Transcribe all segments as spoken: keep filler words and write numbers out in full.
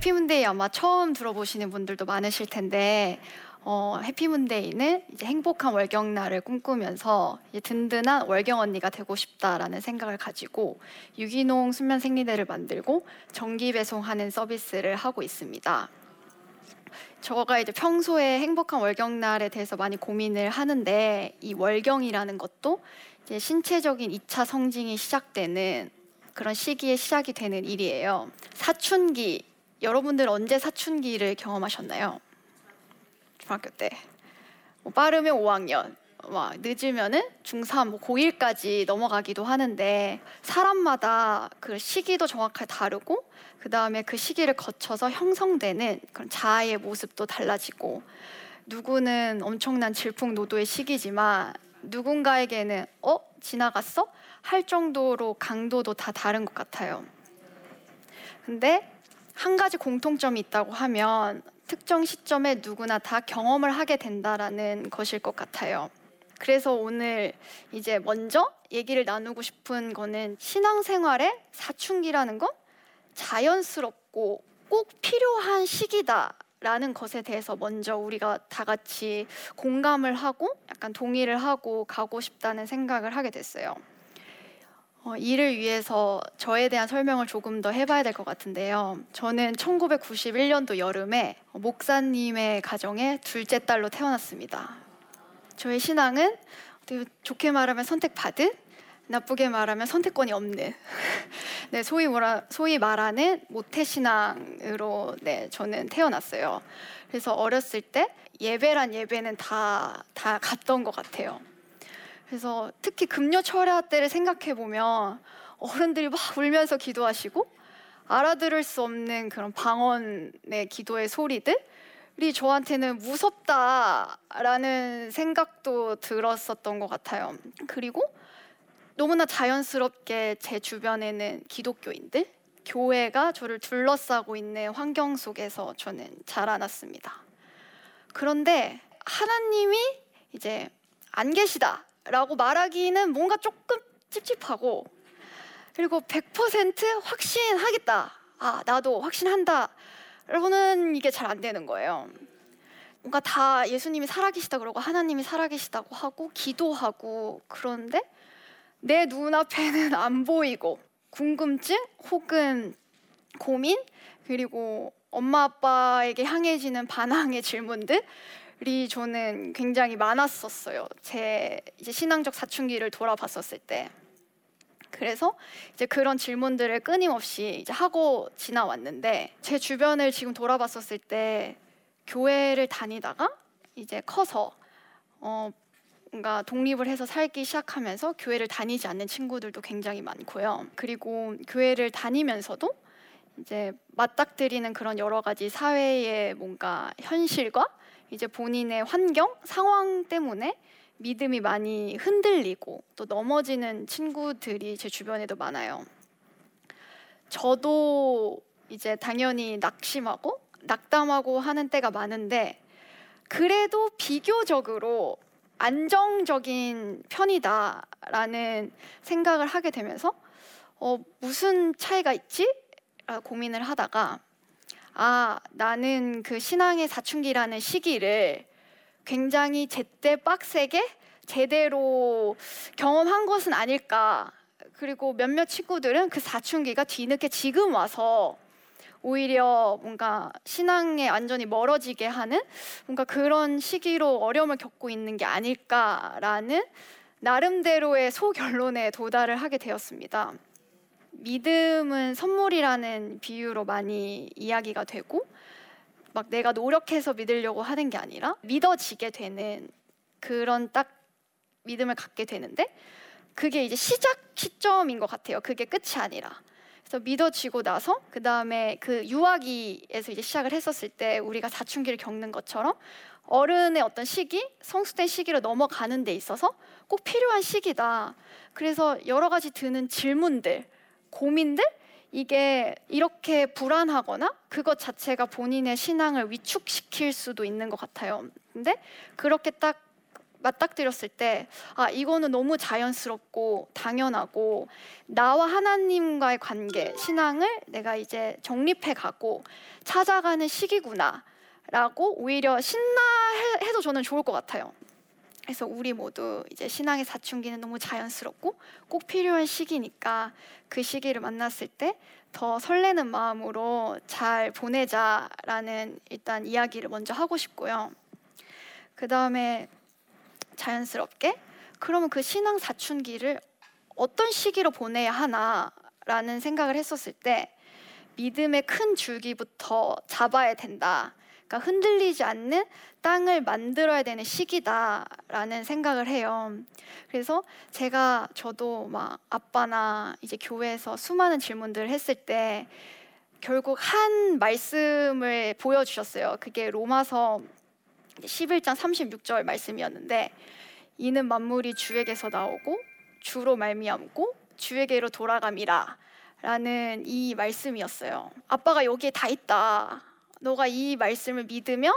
해피문데이 아마 처음 들어보시는 분들도 많으실 텐데 어, 해피문데이는 이제 행복한 월경날을 꿈꾸면서 이제 든든한 월경 언니가 되고 싶다라는 생각을 가지고 유기농 수면 생리대를 만들고 정기 배송하는 서비스를 하고 있습니다. 저가 이제 평소에 행복한 월경날에 대해서 많이 고민을 하는데 이 월경이라는 것도 이제 신체적인 이 차 성징이 시작되는 그런 시기에 시작이 되는 일이에요. 사춘기, 여러분들 언제 사춘기를 경험하셨나요? 중학교 때 뭐 빠르면 오 학년, 막 늦으면은 중삼, 뭐 고일까지 넘어가기도 하는데 사람마다 그 시기도 정확하게 다르고 그 다음에 그 시기를 거쳐서 형성되는 그런 자아의 모습도 달라지고 누구는 엄청난 질풍노도의 시기지만 누군가에게는 어? 지나갔어? 할 정도로 강도도 다 다른 것 같아요. 근데 한 가지 공통점이 있다고 하면 특정 시점에 누구나 다 경험을 하게 된다라는 것일 것 같아요. 그래서 오늘 이제 먼저 얘기를 나누고 싶은 거는 신앙생활의 사춘기라는 건 자연스럽고 꼭 필요한 시기다라는 것에 대해서 먼저 우리가 다 같이 공감을 하고 약간 동의를 하고 가고 싶다는 생각을 하게 됐어요. 어, 이를 위해서 저에 대한 설명을 조금 더 해봐야 될 것 같은데요. 저는 천구백구십일 년도 여름에 목사님의 가정에 둘째 딸로 태어났습니다. 저의 신앙은 어떻게 좋게 말하면 선택받은, 나쁘게 말하면 선택권이 없는 네, 소위, 뭐라, 소위 말하는 모태신앙으로 네, 저는 태어났어요. 그래서 어렸을 때 예배란 예배는 다, 다 갔던 것 같아요. 그래서 특히 금요 철야 때를 생각해 보면 어른들이 막 울면서 기도하시고 알아들을 수 없는 그런 방언의 기도의 소리들이 저한테는 무섭다라는 생각도 들었었던 것 같아요. 그리고 너무나 자연스럽게 제 주변에는 기독교인들, 교회가 저를 둘러싸고 있는 환경 속에서 저는 자라났습니다. 그런데 하나님이 이제 안 계시다 라고 말하기는 뭔가 조금 찝찝하고 그리고 백 퍼센트 확신하겠다, 아 나도 확신한다 라고는 이게 잘 안 되는 거예요. 뭔가 다 예수님이 살아계시다 그러고 하나님이 살아계시다고 하고 기도하고 그런데 내 눈앞에는 안 보이고 궁금증 혹은 고민 그리고 엄마 아빠에게 향해지는 반항의 질문들 이 저는 굉장히 많았었어요. 제 이제 신앙적 사춘기를 돌아봤었을 때. 그래서 이제 그런 질문들을 끊임없이 이제 하고 지나왔는데 제 주변을 지금 돌아봤었을 때 교회를 다니다가 이제 커서 어 뭔가 독립을 해서 살기 시작하면서 교회를 다니지 않는 친구들도 굉장히 많고요. 그리고 교회를 다니면서도 이제 맞닥뜨리는 그런 여러 가지 사회의 뭔가 현실과 이제 본인의 환경, 상황 때문에 믿음이 많이 흔들리고 또 넘어지는 친구들이 제 주변에도 많아요. 저도 이제 당연히 낙심하고 낙담하고 하는 때가 많은데 그래도 비교적으로 안정적인 편이다라는 생각을 하게 되면서 어, 무슨 차이가 있지? 라고 고민을 하다가 아, 나는 그 신앙의 사춘기라는 시기를 굉장히 제때 빡세게 제대로 경험한 것은 아닐까. 그리고 몇몇 친구들은 그 사춘기가 뒤늦게 지금 와서 오히려 뭔가 신앙에 완전히 멀어지게 하는 뭔가 그런 시기로 어려움을 겪고 있는 게 아닐까라는 나름대로의 소결론에 도달을 하게 되었습니다. 믿음은 선물이라는 비유로 많이 이야기가 되고 막 내가 노력해서 믿으려고 하는 게 아니라 믿어지게 되는 그런 딱 믿음을 갖게 되는데 그게 이제 시작 시점인 것 같아요. 그게 끝이 아니라. 그래서 믿어지고 나서 그 다음에 그 유아기에서 이제 시작을 했었을 때 우리가 사춘기를 겪는 것처럼 어른의 어떤 시기, 성숙된 시기로 넘어가는 데 있어서 꼭 필요한 시기다. 그래서 여러 가지 드는 질문들 고민들? 이게 이렇게 불안하거나 그것 자체가 본인의 신앙을 위축시킬 수도 있는 것 같아요. 근데 그렇게 딱 맞닥뜨렸을 때 아, 이거는 너무 자연스럽고 당연하고 나와 하나님과의 관계, 신앙을 내가 이제 정립해가고 찾아가는 시기구나 라고 오히려 신나해도 저는 좋을 것 같아요. 그래서 우리 모두 이제 신앙의 사춘기는 너무 자연스럽고 꼭 필요한 시기니까 그 시기를 만났을 때 더 설레는 마음으로 잘 보내자라는 일단 이야기를 먼저 하고 싶고요. 그 다음에 자연스럽게 그러면 그 신앙 사춘기를 어떤 시기로 보내야 하나라는 생각을 했었을 때 믿음의 큰 줄기부터 잡아야 된다. 그러니까 흔들리지 않는 땅을 만들어야 되는 시기다라는 생각을 해요. 그래서 제가 저도 막 아빠나 이제 교회에서 수많은 질문들을 했을 때 결국 한 말씀을 보여주셨어요. 그게 로마서 십일 장 삼십육 절 말씀이었는데 이는 만물이 주에게서 나오고 주로 말미암고 주에게로 돌아감이라 라는 이 말씀이었어요. 아빠가 여기에 다 있다. 너가 이 말씀을 믿으면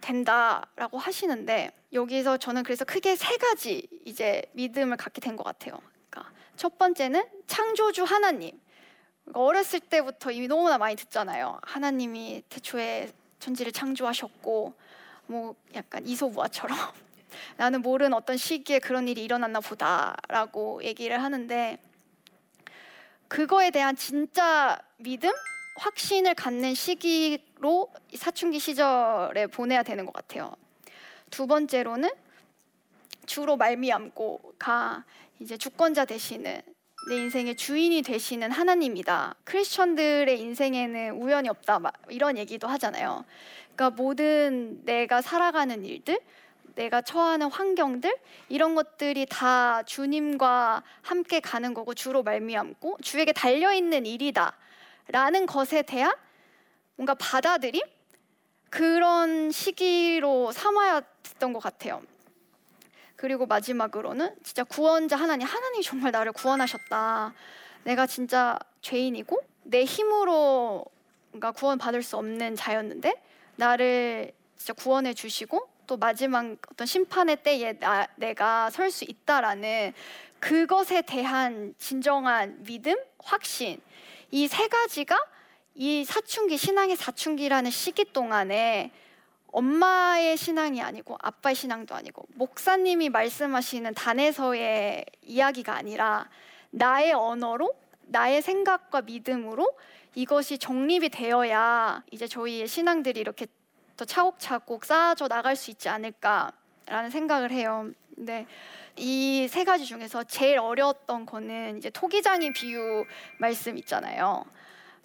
된다라고 하시는데 여기서 저는 그래서 크게 세 가지 이제 믿음을 갖게 된 것 같아요. 그러니까 첫 번째는 창조주 하나님. 어렸을 때부터 이미 너무나 많이 듣잖아요. 하나님이 태초에 천지를 창조하셨고 뭐 약간 이소부화처럼 나는 모르는 어떤 시기에 그런 일이 일어났나 보다라고 얘기를 하는데 그거에 대한 진짜 믿음? 확신을 갖는 시기로 사춘기 시절에 보내야 되는 것 같아요. 두 번째로는 주로 말미암고가 이제 주권자 되시는 내 인생의 주인이 되시는 하나님이다. 크리스천들의 인생에는 우연이 없다 이런 얘기도 하잖아요. 그러니까 모든 내가 살아가는 일들, 내가 처하는 환경들 이런 것들이 다 주님과 함께 가는 거고 주로 말미암고 주에게 달려있는 일이다 라는 것에 대한 뭔가 받아들임? 그런 시기로 삼아야 했던 것 같아요. 그리고 마지막으로는 진짜 구원자 하나님, 하나님이 정말 나를 구원하셨다. 내가 진짜 죄인이고 내 힘으로 뭔가 구원받을 수 없는 자였는데 나를 진짜 구원해 주시고 또 마지막 어떤 심판의 때에 나, 내가 설 수 있다라는 그것에 대한 진정한 믿음, 확신 이 세 가지가 이 사춘기, 신앙의 사춘기라는 시기 동안에 엄마의 신앙이 아니고 아빠의 신앙도 아니고 목사님이 말씀하시는 단에서의 이야기가 아니라 나의 언어로 나의 생각과 믿음으로 이것이 정립이 되어야 이제 저희의 신앙들이 이렇게 더 차곡차곡 쌓아져 나갈 수 있지 않을까라는 생각을 해요. 네, 이 세 가지 중에서 제일 어려웠던 거는 이제 토기장이 비유 말씀 있잖아요.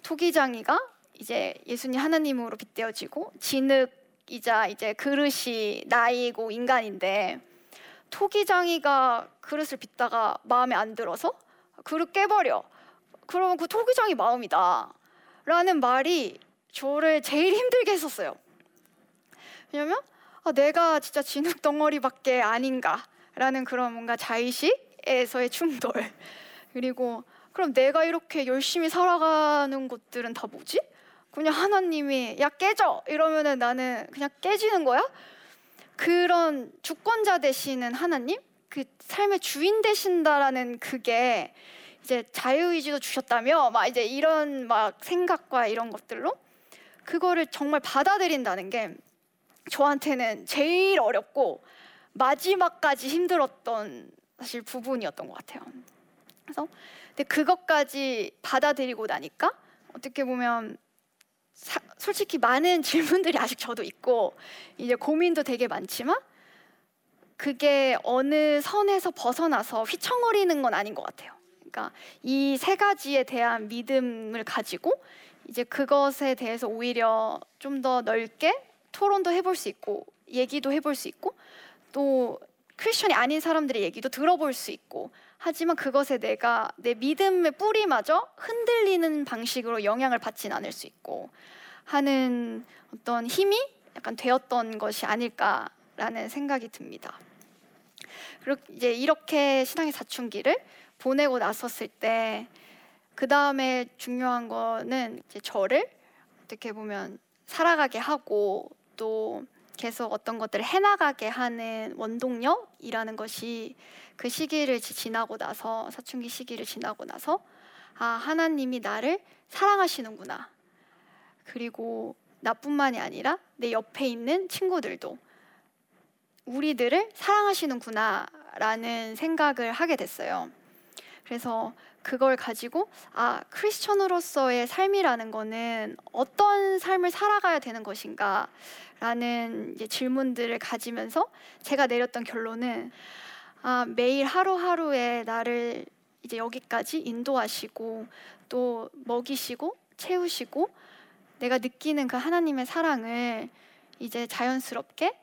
토기장이가 이제 예수님 하나님으로 빗대어지고 진흙이자 이제 그릇이 나이고 인간인데 토기장이가 그릇을 빗다가 마음에 안 들어서 그릇 깨버려. 그러면 그 토기장이 마음이다 라는 말이 저를 제일 힘들게 했었어요. 왜냐면 아, 내가 진짜 진흙 덩어리밖에 아닌가라는 그런 뭔가 자의식에서의 충돌 그리고 그럼 내가 이렇게 열심히 살아가는 것들은 다 뭐지? 그냥 하나님이 야 깨져! 이러면은 나는 그냥 깨지는 거야? 그런 주권자 되시는 하나님? 그 삶의 주인 되신다라는 그게 이제 자유의지도 주셨다며 막 이제 이런 막 생각과 이런 것들로 그거를 정말 받아들인다는 게 저한테는 제일 어렵고 마지막까지 힘들었던 사실 부분이었던 것 같아요. 그래서 근데 그것까지 받아들이고 나니까 어떻게 보면 사, 솔직히 많은 질문들이 아직 저도 있고 이제 고민도 되게 많지만 그게 어느 선에서 벗어나서 휘청거리는 건 아닌 것 같아요. 그러니까 이 세 가지에 대한 믿음을 가지고 이제 그것에 대해서 오히려 좀 더 넓게 토론도 해볼 수 있고 얘기도 해볼 수 있고 또 크리스천이 아닌 사람들의 얘기도 들어볼 수 있고 하지만 그것에 내가 내 믿음의 뿌리마저 흔들리는 방식으로 영향을 받진 않을 수 있고 하는 어떤 힘이 약간 되었던 것이 아닐까라는 생각이 듭니다. 이제 이렇게 신앙의 사춘기를 보내고 나섰을 때 그 다음에 중요한 거는 이제 저를 어떻게 보면 살아가게 하고 또 계속 어떤 것들을 해나가게 하는 원동력이라는 것이 그 시기를 지나고 나서, 사춘기 시기를 지나고 나서 아, 하나님이 나를 사랑하시는구나. 그리고 나뿐만이 아니라 내 옆에 있는 친구들도 우리들을 사랑하시는구나 라는 생각을 하게 됐어요. 그래서 그걸 가지고 아, 크리스천으로서의 삶이라는 거는 어떤 삶을 살아가야 되는 것인가 라는 이제 질문들을 가지면서 제가 내렸던 결론은 아, 매일 하루하루에 나를 이제 여기까지 인도하시고 또 먹이시고 채우시고 내가 느끼는 그 하나님의 사랑을 이제 자연스럽게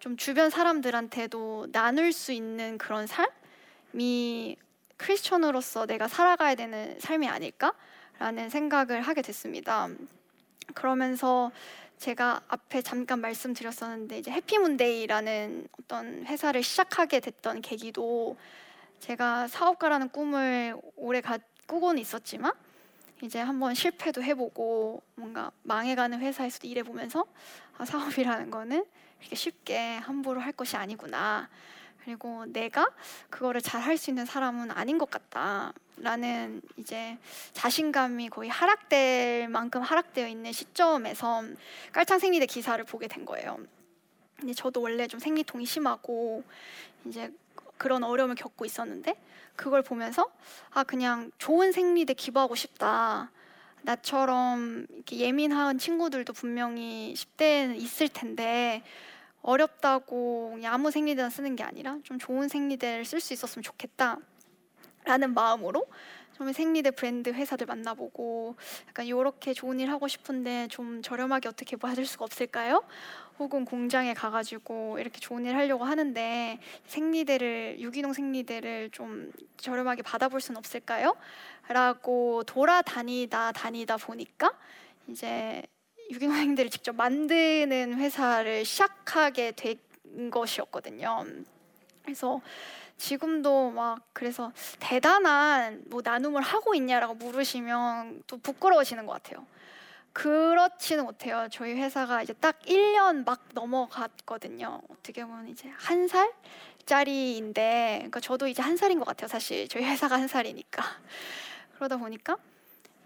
좀 주변 사람들한테도 나눌 수 있는 그런 삶이 크리스천으로서 내가 살아가야 되는 삶이 아닐까라는 생각을 하게 됐습니다. 그러면서 제가 앞에 잠깐 말씀드렸었는데 이제 해피문데이라는 어떤 회사를 시작하게 됐던 계기도 제가 사업가라는 꿈을 오래 가, 꾸고는 있었지만 이제 한번 실패도 해보고 뭔가 망해가는 회사에서도 일해보면서 아, 사업이라는 거는 그렇게 쉽게 함부로 할 것이 아니구나. 그리고 내가 그거를 잘 할 수 있는 사람은 아닌 것 같다라는 이제 자신감이 거의 하락될 만큼 하락되어 있는 시점에서 깔창 생리대 기사를 보게 된 거예요. 근데 저도 원래 좀 생리통이 심하고 이제 그런 어려움을 겪고 있었는데 그걸 보면서 아, 그냥 좋은 생리대 기부하고 싶다. 나처럼 이렇게 예민한 친구들도 분명히 십 대에는 있을 텐데 어렵다고 그냥 아무 생리대나 쓰는 게 아니라 좀 좋은 생리대를 쓸 수 있었으면 좋겠다 라는 마음으로 좀 생리대 브랜드 회사들 만나보고 약간 이렇게 좋은 일 하고 싶은데 좀 저렴하게 어떻게 뭐 해줄 수가 없을까요? 혹은 공장에 가가지고 이렇게 좋은 일 하려고 하는데 생리대를 유기농 생리대를 좀 저렴하게 받아볼 수는 없을까요? 라고 돌아다니다 다니다 보니까 이제 유기농 생리대를 직접 만드는 회사를 시작하게 된 것이었거든요. 그래서 지금도 막 그래서 대단한 뭐 나눔을 하고 있냐라고 물으시면 또 부끄러워지는 것 같아요. 그렇지는 못해요. 저희 회사가 이제 딱 일 년 막 넘어갔거든요. 어떻게 보면 이제 한 살짜리인데, 그러니까 저도 이제 한 살인 것 같아요. 사실 저희 회사가 한 살이니까. 그러다 보니까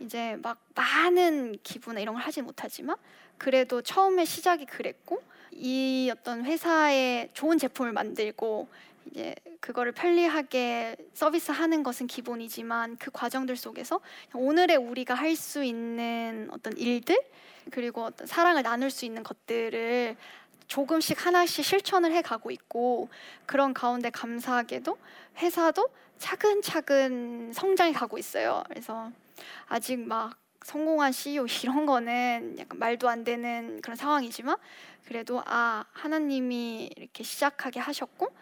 이제 막 많은 기부나 이런 걸 하지 못하지만 그래도 처음에 시작이 그랬고 이 어떤 회사의 좋은 제품을 만들고 이제 그거를 편리하게 서비스하는 것은 기본이지만 그 과정들 속에서 오늘의 우리가 할 수 있는 어떤 일들 그리고 어떤 사랑을 나눌 수 있는 것들을 조금씩 하나씩 실천을 해가고 있고 그런 가운데 감사하게도 회사도 차근차근 성장해 가고 있어요. 그래서 아직 막 성공한 씨이오 이런 거는 약간 말도 안 되는 그런 상황이지만 그래도 아, 하나님이 이렇게 시작하게 하셨고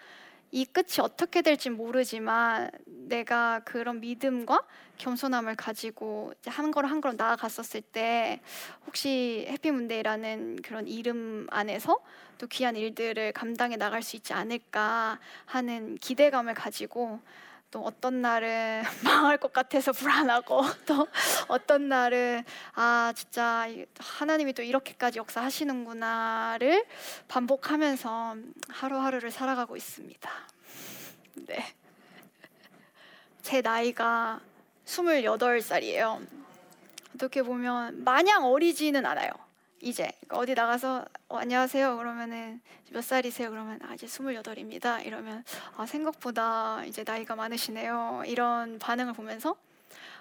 이 끝이 어떻게 될지 모르지만 내가 그런 믿음과 겸손함을 가지고 이제 한 걸음 한 걸음 나아갔었을 때 혹시 해피문데이라는 그런 이름 안에서 또 귀한 일들을 감당해 나갈 수 있지 않을까 하는 기대감을 가지고 또 어떤 날은 망할 것 같아서 불안하고 또 어떤 날은 아, 진짜 하나님이 또 이렇게까지 역사하시는구나를 반복하면서 하루하루를 살아가고 있습니다. 네. 제 나이가 스물여덟 살이에요. 어떻게 보면 마냥 어리지는 않아요. 이제 어디 나가서 어, 안녕하세요 그러면은 몇 살이세요 그러면 아, 이제 스물여덟입니다 이러면 아, 생각보다 이제 나이가 많으시네요 이런 반응을 보면서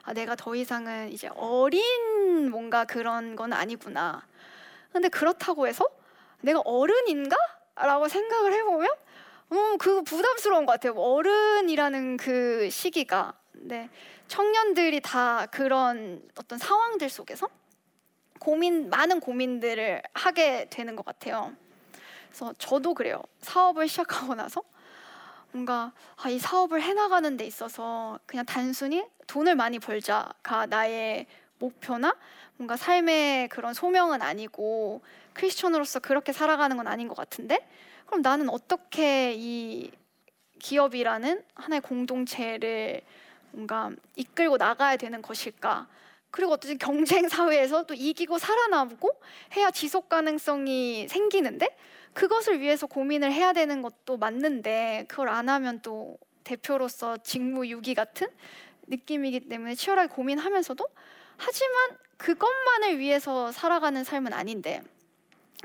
아, 내가 더 이상은 이제 어린 뭔가 그런 건 아니구나. 근데 그렇다고 해서 내가 어른인가? 라고 생각을 해보면 음, 그거 부담스러운 것 같아요. 어른이라는 그 시기가. 근데 청년들이 다 그런 어떤 상황들 속에서 고민, 많은 고민들을 하게 되는 것 같아요. 그래서 저도 그래요. 사업을 시작하고 나서 뭔가 아, 이 사업을 해나가는 데 있어서 그냥 단순히 돈을 많이 벌자가 나의 목표나 뭔가 삶의 그런 소명은 아니고 크리스천으로서 그렇게 살아가는 건 아닌 것 같은데 그럼 나는 어떻게 이 기업이라는 하나의 공동체를 뭔가 이끌고 나가야 되는 것일까? 그리고 어쨌든 경쟁 사회에서 또 이기고 살아남고 해야 지속 가능성이 생기는데 그것을 위해서 고민을 해야 되는 것도 맞는데 그걸 안 하면 또 대표로서 직무유기 같은 느낌이기 때문에 치열하게 고민하면서도 하지만 그것만을 위해서 살아가는 삶은 아닌데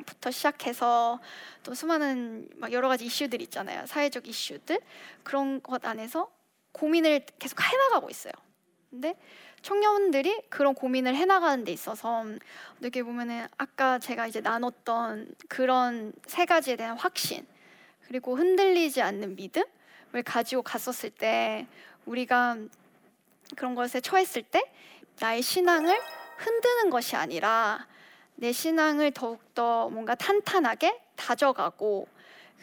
부터 시작해서 또 수많은 막 여러 가지 이슈들이 있잖아요. 사회적 이슈들 그런 것 안에서 고민을 계속 해나가고 있어요. 근데 청년들이 그런 고민을 해나가는 데 있어서 어떻게 보면은 아까 제가 이제 나눴던 그런 세 가지에 대한 확신 그리고 흔들리지 않는 믿음을 가지고 갔었을 때 우리가 그런 것에 처했을 때 나의 신앙을 흔드는 것이 아니라 내 신앙을 더욱더 뭔가 탄탄하게 다져가고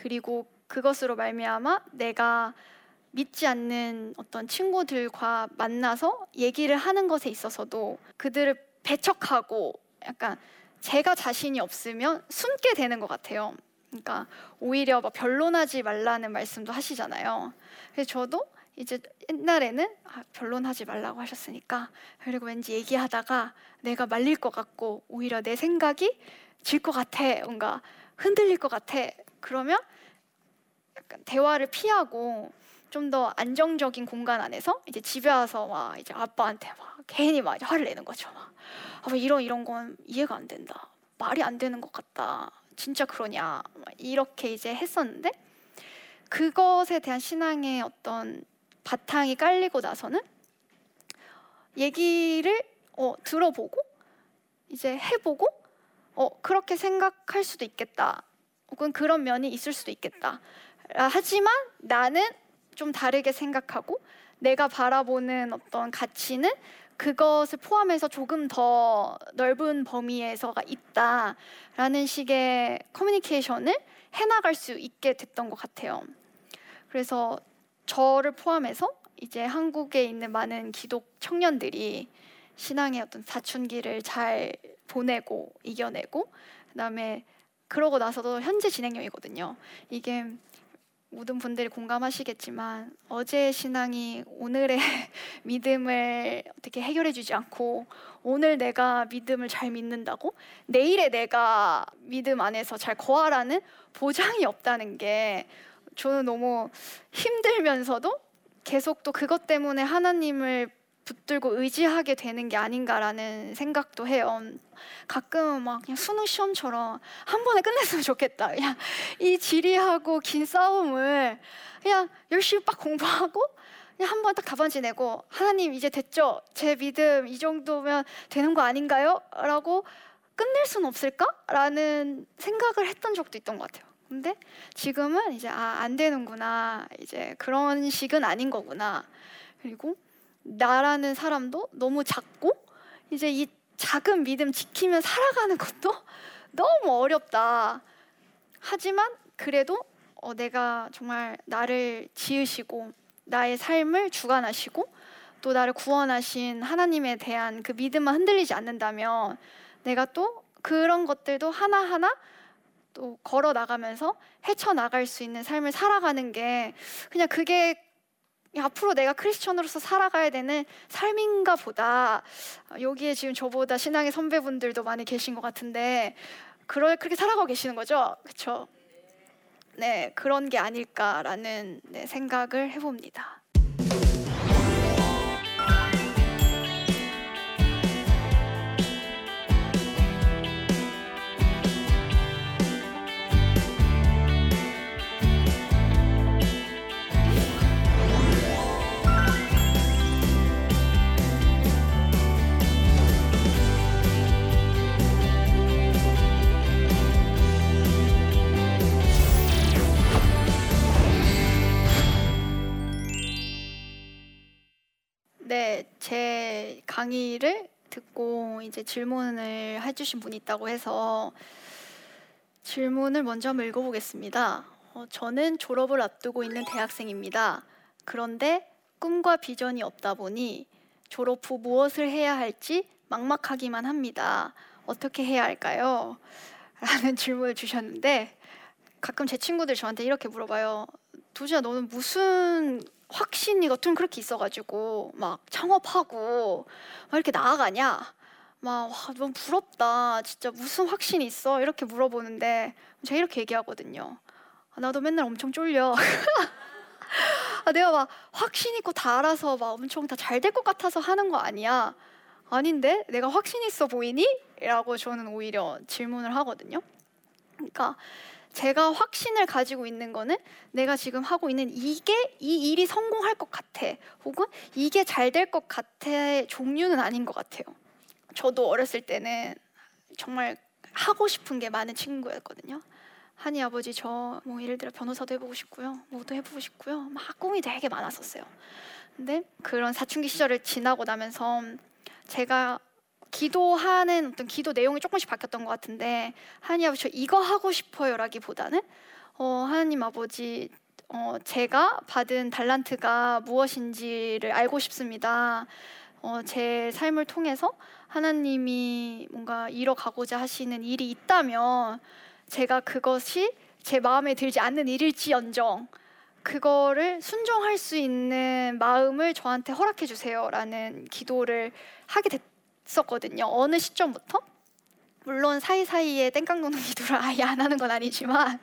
그리고 그것으로 말미암아 내가 믿지 않는 어떤 친구들과 만나서 얘기를 하는 것에 있어서도 그들을 배척하고 약간 제가 자신이 없으면 숨게 되는 것 같아요. 그러니까 오히려 막 변론하지 말라는 말씀도 하시잖아요. 그래서 저도 이제 옛날에는 아, 변론하지 말라고 하셨으니까 그리고 왠지 얘기하다가 내가 말릴 것 같고 오히려 내 생각이 질 것 같아 뭔가 흔들릴 것 같아 그러면 약간 대화를 피하고 좀 더 안정적인 공간 안에서 이제 집에 와서 막 이제 아빠한테 막 괜히 막 화를 내는 거죠. 막 아, 이런 이런 건 이해가 안 된다 말이 안 되는 것 같다 진짜 그러냐 이렇게 이제 했었는데 그것에 대한 신앙의 어떤 바탕이 깔리고 나서는 얘기를 어, 들어보고 이제 해보고 어, 그렇게 생각할 수도 있겠다 혹은 그런 면이 있을 수도 있겠다 하지만 나는 좀 다르게 생각하고 내가 바라보는 어떤 가치는 그것을 포함해서 조금 더 넓은 범위에서가 있다라는 식의 커뮤니케이션을 해나갈 수 있게 됐던 것 같아요. 그래서 저를 포함해서 이제 한국에 있는 많은 기독 청년들이 신앙의 어떤 사춘기를 잘 보내고 이겨내고 그다음에 그러고 나서도 현재 진행형이거든요. 이게 모든 분들이 공감하시겠지만 어제의 신앙이 오늘의 믿음을 어떻게 해결해주지 않고 오늘 내가 믿음을 잘 믿는다고 내일의 내가 믿음 안에서 잘 거하라는 보장이 없다는 게 저는 너무 힘들면서도 계속 또 그것 때문에 하나님을 붙들고 의지하게 되는 게 아닌가라는 생각도 해요. 가끔은 막 그냥 수능 시험처럼 한 번에 끝냈으면 좋겠다. 그냥 이 지리하고 긴 싸움을 그냥 열심히 빡 공부하고 그냥 한 번에 딱 답안지 내고 하나님 이제 됐죠? 제 믿음 이 정도면 되는 거 아닌가요? 라고 끝낼 순 없을까? 라는 생각을 했던 적도 있던 것 같아요. 근데 지금은 이제 아, 안 되는구나. 이제 그런 식은 아닌 거구나. 그리고 나라는 사람도 너무 작고 이제 이 작은 믿음 지키며 살아가는 것도 너무 어렵다. 하지만 그래도 어, 내가 정말 나를 지으시고 나의 삶을 주관하시고 또 나를 구원하신 하나님에 대한 그 믿음만 흔들리지 않는다면 내가 또 그런 것들도 하나하나 또 걸어나가면서 헤쳐나갈 수 있는 삶을 살아가는 게 그냥 그게 앞으로 내가 크리스천으로서 살아가야 되는 삶인가 보다. 여기에 지금 저보다 신앙의 선배분들도 많이 계신 것 같은데 그럴, 그렇게 살아가고 계시는 거죠? 그렇죠? 네, 그런 게 아닐까라는 네, 생각을 해봅니다. 네, 제 강의를 듣고 이제 질문을 해주신 분이 있다고 해서 질문을 먼저 한번 읽어보겠습니다. 어, 저는 졸업을 앞두고 있는 대학생입니다. 그런데 꿈과 비전이 없다 보니 졸업 후 무엇을 해야 할지 막막하기만 합니다. 어떻게 해야 할까요? 라는 질문을 주셨는데 가끔 제 친구들 저한테 이렇게 물어봐요. 도지야, 너는 무슨 확신이 같은 그렇게 있어가지고 막 창업하고 막 이렇게 나아가냐, 막 와, 너무 부럽다, 진짜 무슨 확신이 있어 이렇게 물어보는데 제가 이렇게 얘기하거든요. 아, 나도 맨날 엄청 쫄려. 아, 내가 막 확신 있고 다 알아서 막 엄청 다 잘 될 것 같아서 하는 거 아니야? 아닌데 내가 확신 있어 보이니? 라고 저는 오히려 질문을 하거든요. 그러니까 제가 확신을 가지고 있는 거는 내가 지금 하고 있는 이게 이 일이 성공할 것 같아, 혹은 이게 잘 될 것 같아의 종류는 아닌 것 같아요. 저도 어렸을 때는 정말 하고 싶은 게 많은 친구였거든요. 하니 아버지 저 뭐 예를 들어 변호사도 해보고 싶고요, 뭐도 해보고 싶고요, 막 꿈이 되게 많았었어요. 근데 그런 사춘기 시절을 지나고 나면서 제가 기도하는 어떤 기도 내용이 조금씩 바뀌었던 것 같은데, 하나님 아버지 저 이거 하고 싶어요라기보다는 어, 하나님 아버지 어, 제가 받은 달란트가 무엇인지를 알고 싶습니다. 어, 제 삶을 통해서 하나님이 뭔가 이뤄가고자 하시는 일이 있다면 제가 그것이 제 마음에 들지 않는 일일지언정 그거를 순종할 수 있는 마음을 저한테 허락해 주세요라는 기도를 하게 됐었거든요. 어느 시점부터? 물론 사이사이에 땡깡 도는 기도를 아예 안 하는 건 아니지만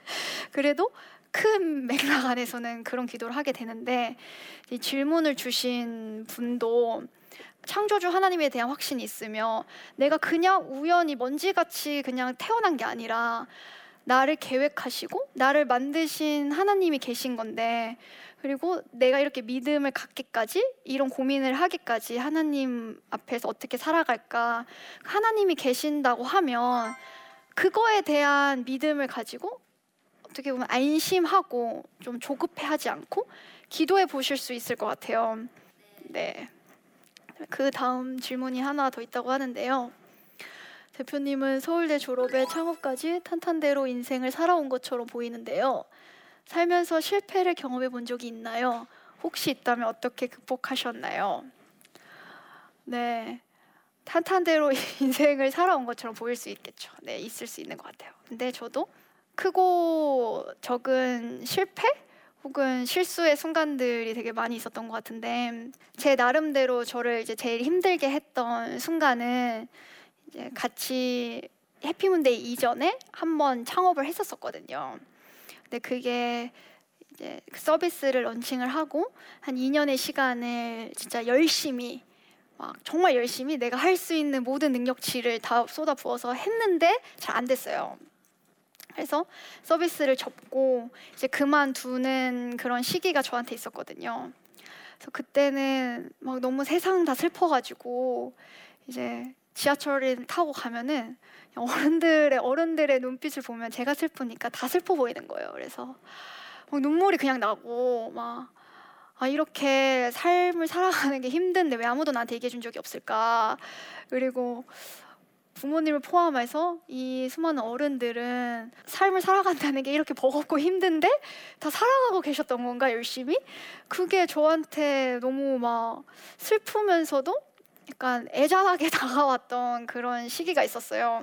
그래도 큰 맥락 안에서는 그런 기도를 하게 되는데, 이 질문을 주신 분도 창조주 하나님에 대한 확신이 있으며 내가 그냥 우연히 먼지같이 그냥 태어난 게 아니라 나를 계획하시고 나를 만드신 하나님이 계신 건데, 그리고 내가 이렇게 믿음을 갖기까지 이런 고민을 하기까지 하나님 앞에서 어떻게 살아갈까, 하나님이 계신다고 하면 그거에 대한 믿음을 가지고 어떻게 보면 안심하고 좀 조급해하지 않고 기도해 보실 수 있을 것 같아요. 네. 그 다음 질문이 하나 더 있다고 하는데요. 대표님은 서울대 졸업에 창업까지 탄탄대로 인생을 살아온 것처럼 보이는데요. 살면서 실패를 경험해 본 적이 있나요? 혹시 있다면 어떻게 극복하셨나요? 네, 탄탄대로 인생을 살아온 것처럼 보일 수 있겠죠. 네, 있을 수 있는 것 같아요. 근데 저도 크고 적은 실패? 혹은 실수의 순간들이 되게 많이 있었던 것 같은데, 제 나름대로 저를 이제 제일 힘들게 했던 순간은 이제 같이 해피문데이 이전에 한번 창업을 했었었거든요. 근데 그게 이제 그 서비스를 런칭을 하고 한 이 년의 시간을 진짜 열심히 막 정말 열심히 내가 할 수 있는 모든 능력치를 다 쏟아부어서 했는데 잘 안 됐어요. 그래서 서비스를 접고 이제 그만두는 그런 시기가 저한테 있었거든요. 그래서 그때는 막 너무 세상 다 슬퍼가지고 이제 지하철을 타고 가면은 어른들의 어른들의 눈빛을 보면 제가 슬프니까 다 슬퍼 보이는 거예요. 그래서 막 눈물이 그냥 나고 막 아, 이렇게 삶을 살아가는 게 힘든데 왜 아무도 나한테 얘기해 준 적이 없을까? 그리고 부모님을 포함해서 이 수많은 어른들은 삶을 살아간다는 게 이렇게 버겁고 힘든데 다 살아가고 계셨던 건가 열심히? 그게 저한테 너무 막 슬프면서도 약간 애잔하게 다가왔던 그런 시기가 있었어요.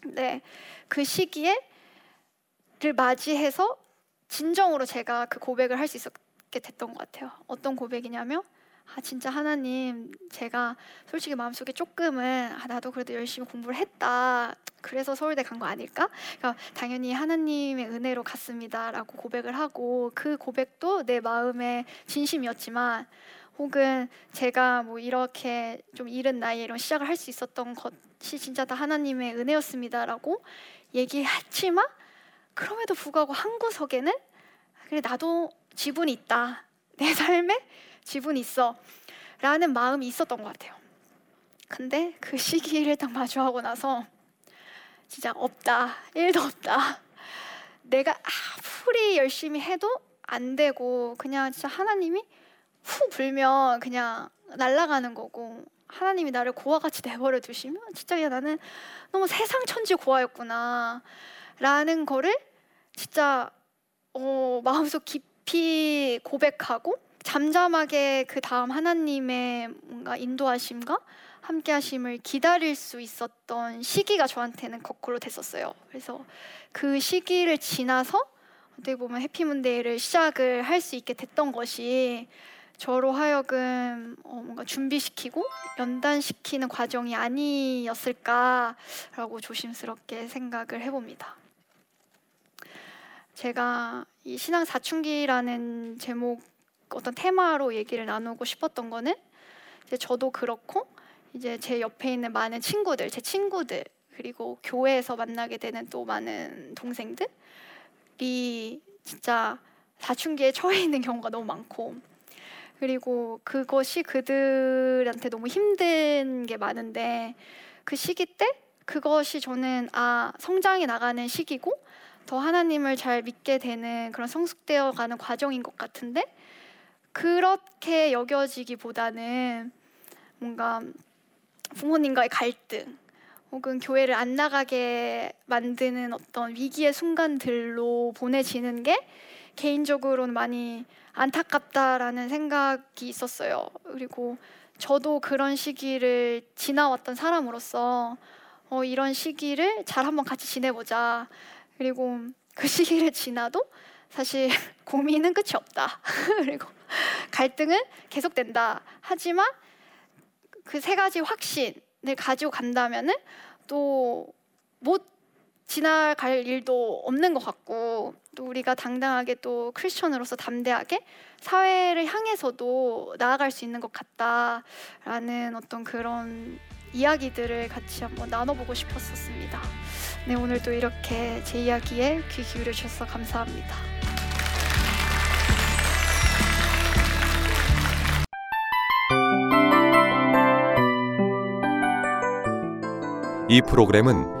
근데 그 시기를 맞이해서 진정으로 제가 그 고백을 할 수 있게 됐던 것 같아요. 어떤 고백이냐면, 아 진짜 하나님, 제가 솔직히 마음속에 조금은 아, 나도 그래도 열심히 공부를 했다, 그래서 서울대 간 거 아닐까? 그러니까 당연히 하나님의 은혜로 갔습니다 라고 고백을 하고, 그 고백도 내 마음의 진심이었지만, 혹은 제가 뭐 이렇게 좀 이른 나이에 이런 시작을 할 수 있었던 것이 진짜 다 하나님의 은혜였습니다 라고 얘기했지만, 그럼에도 불구하고 한 구석에는 그래 나도 지분이 있다, 내 삶에 지분이 있어 라는 마음이 있었던 것 같아요. 근데 그 시기를 딱 마주하고 나서 진짜 없다, 일도 없다, 내가 아무리 열심히 해도 안 되고 그냥 진짜 하나님이 후 불면 그냥 날아가는 거고, 하나님이 나를 고아같이 내버려 두시면 진짜 그냥 나는 너무 세상 천지 고아였구나 라는 거를 진짜 어, 마음속 깊이 고백하고, 잠잠하게 그 다음 하나님의 뭔가 인도하심과 함께하심을 기다릴 수 있었던 시기가 저한테는 거꾸로 됐었어요. 그래서 그 시기를 지나서 어떻게 보면 해피문데이를 시작을 할 수 있게 됐던 것이 저로 하여금 어 뭔가 준비시키고 연단시키는 과정이 아니었을까라고 조심스럽게 생각을 해봅니다. 제가 이 신앙 사춘기라는 제목 어떤 테마로 얘기를 나누고 싶었던 거는 이제 저도 그렇고 이제 제 옆에 있는 많은 친구들, 제 친구들 그리고 교회에서 만나게 되는 또 많은 동생들이 진짜 사춘기에 처해 있는 경우가 너무 많고 그리고 그것이 그들한테 너무 힘든 게 많은데 그 시기 때 그것이 저는 아 성장해 나가는 시기고 더 하나님을 잘 믿게 되는 그런 성숙되어가는 과정인 것 같은데 그렇게 여겨지기보다는 뭔가 부모님과의 갈등 혹은 교회를 안 나가게 만드는 어떤 위기의 순간들로 보내지는 게 개인적으로는 많이 안타깝다라는 생각이 있었어요. 그리고 저도 그런 시기를 지나왔던 사람으로서 어, 이런 시기를 잘 한번 같이 지내보자. 그리고 그 시기를 지나도 사실 고민은 끝이 없다. 그리고 갈등은 계속된다. 하지만 그 세 가지 확신을 가지고 간다면은 또 못 지나갈 일도 없는 것 같고 또 우리가 당당하게 또 크리스천으로서 담대하게 사회를 향해서도 나아갈 수 있는 것 같다라는 어떤 그런 이야기들을 같이 한번 나눠보고 싶었습니다. 네, 오늘도 이렇게 제 이야기에 귀 기울여 주셔서 감사합니다. 이 프로그램은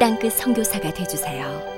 땅끝 선교사가 되어주세요.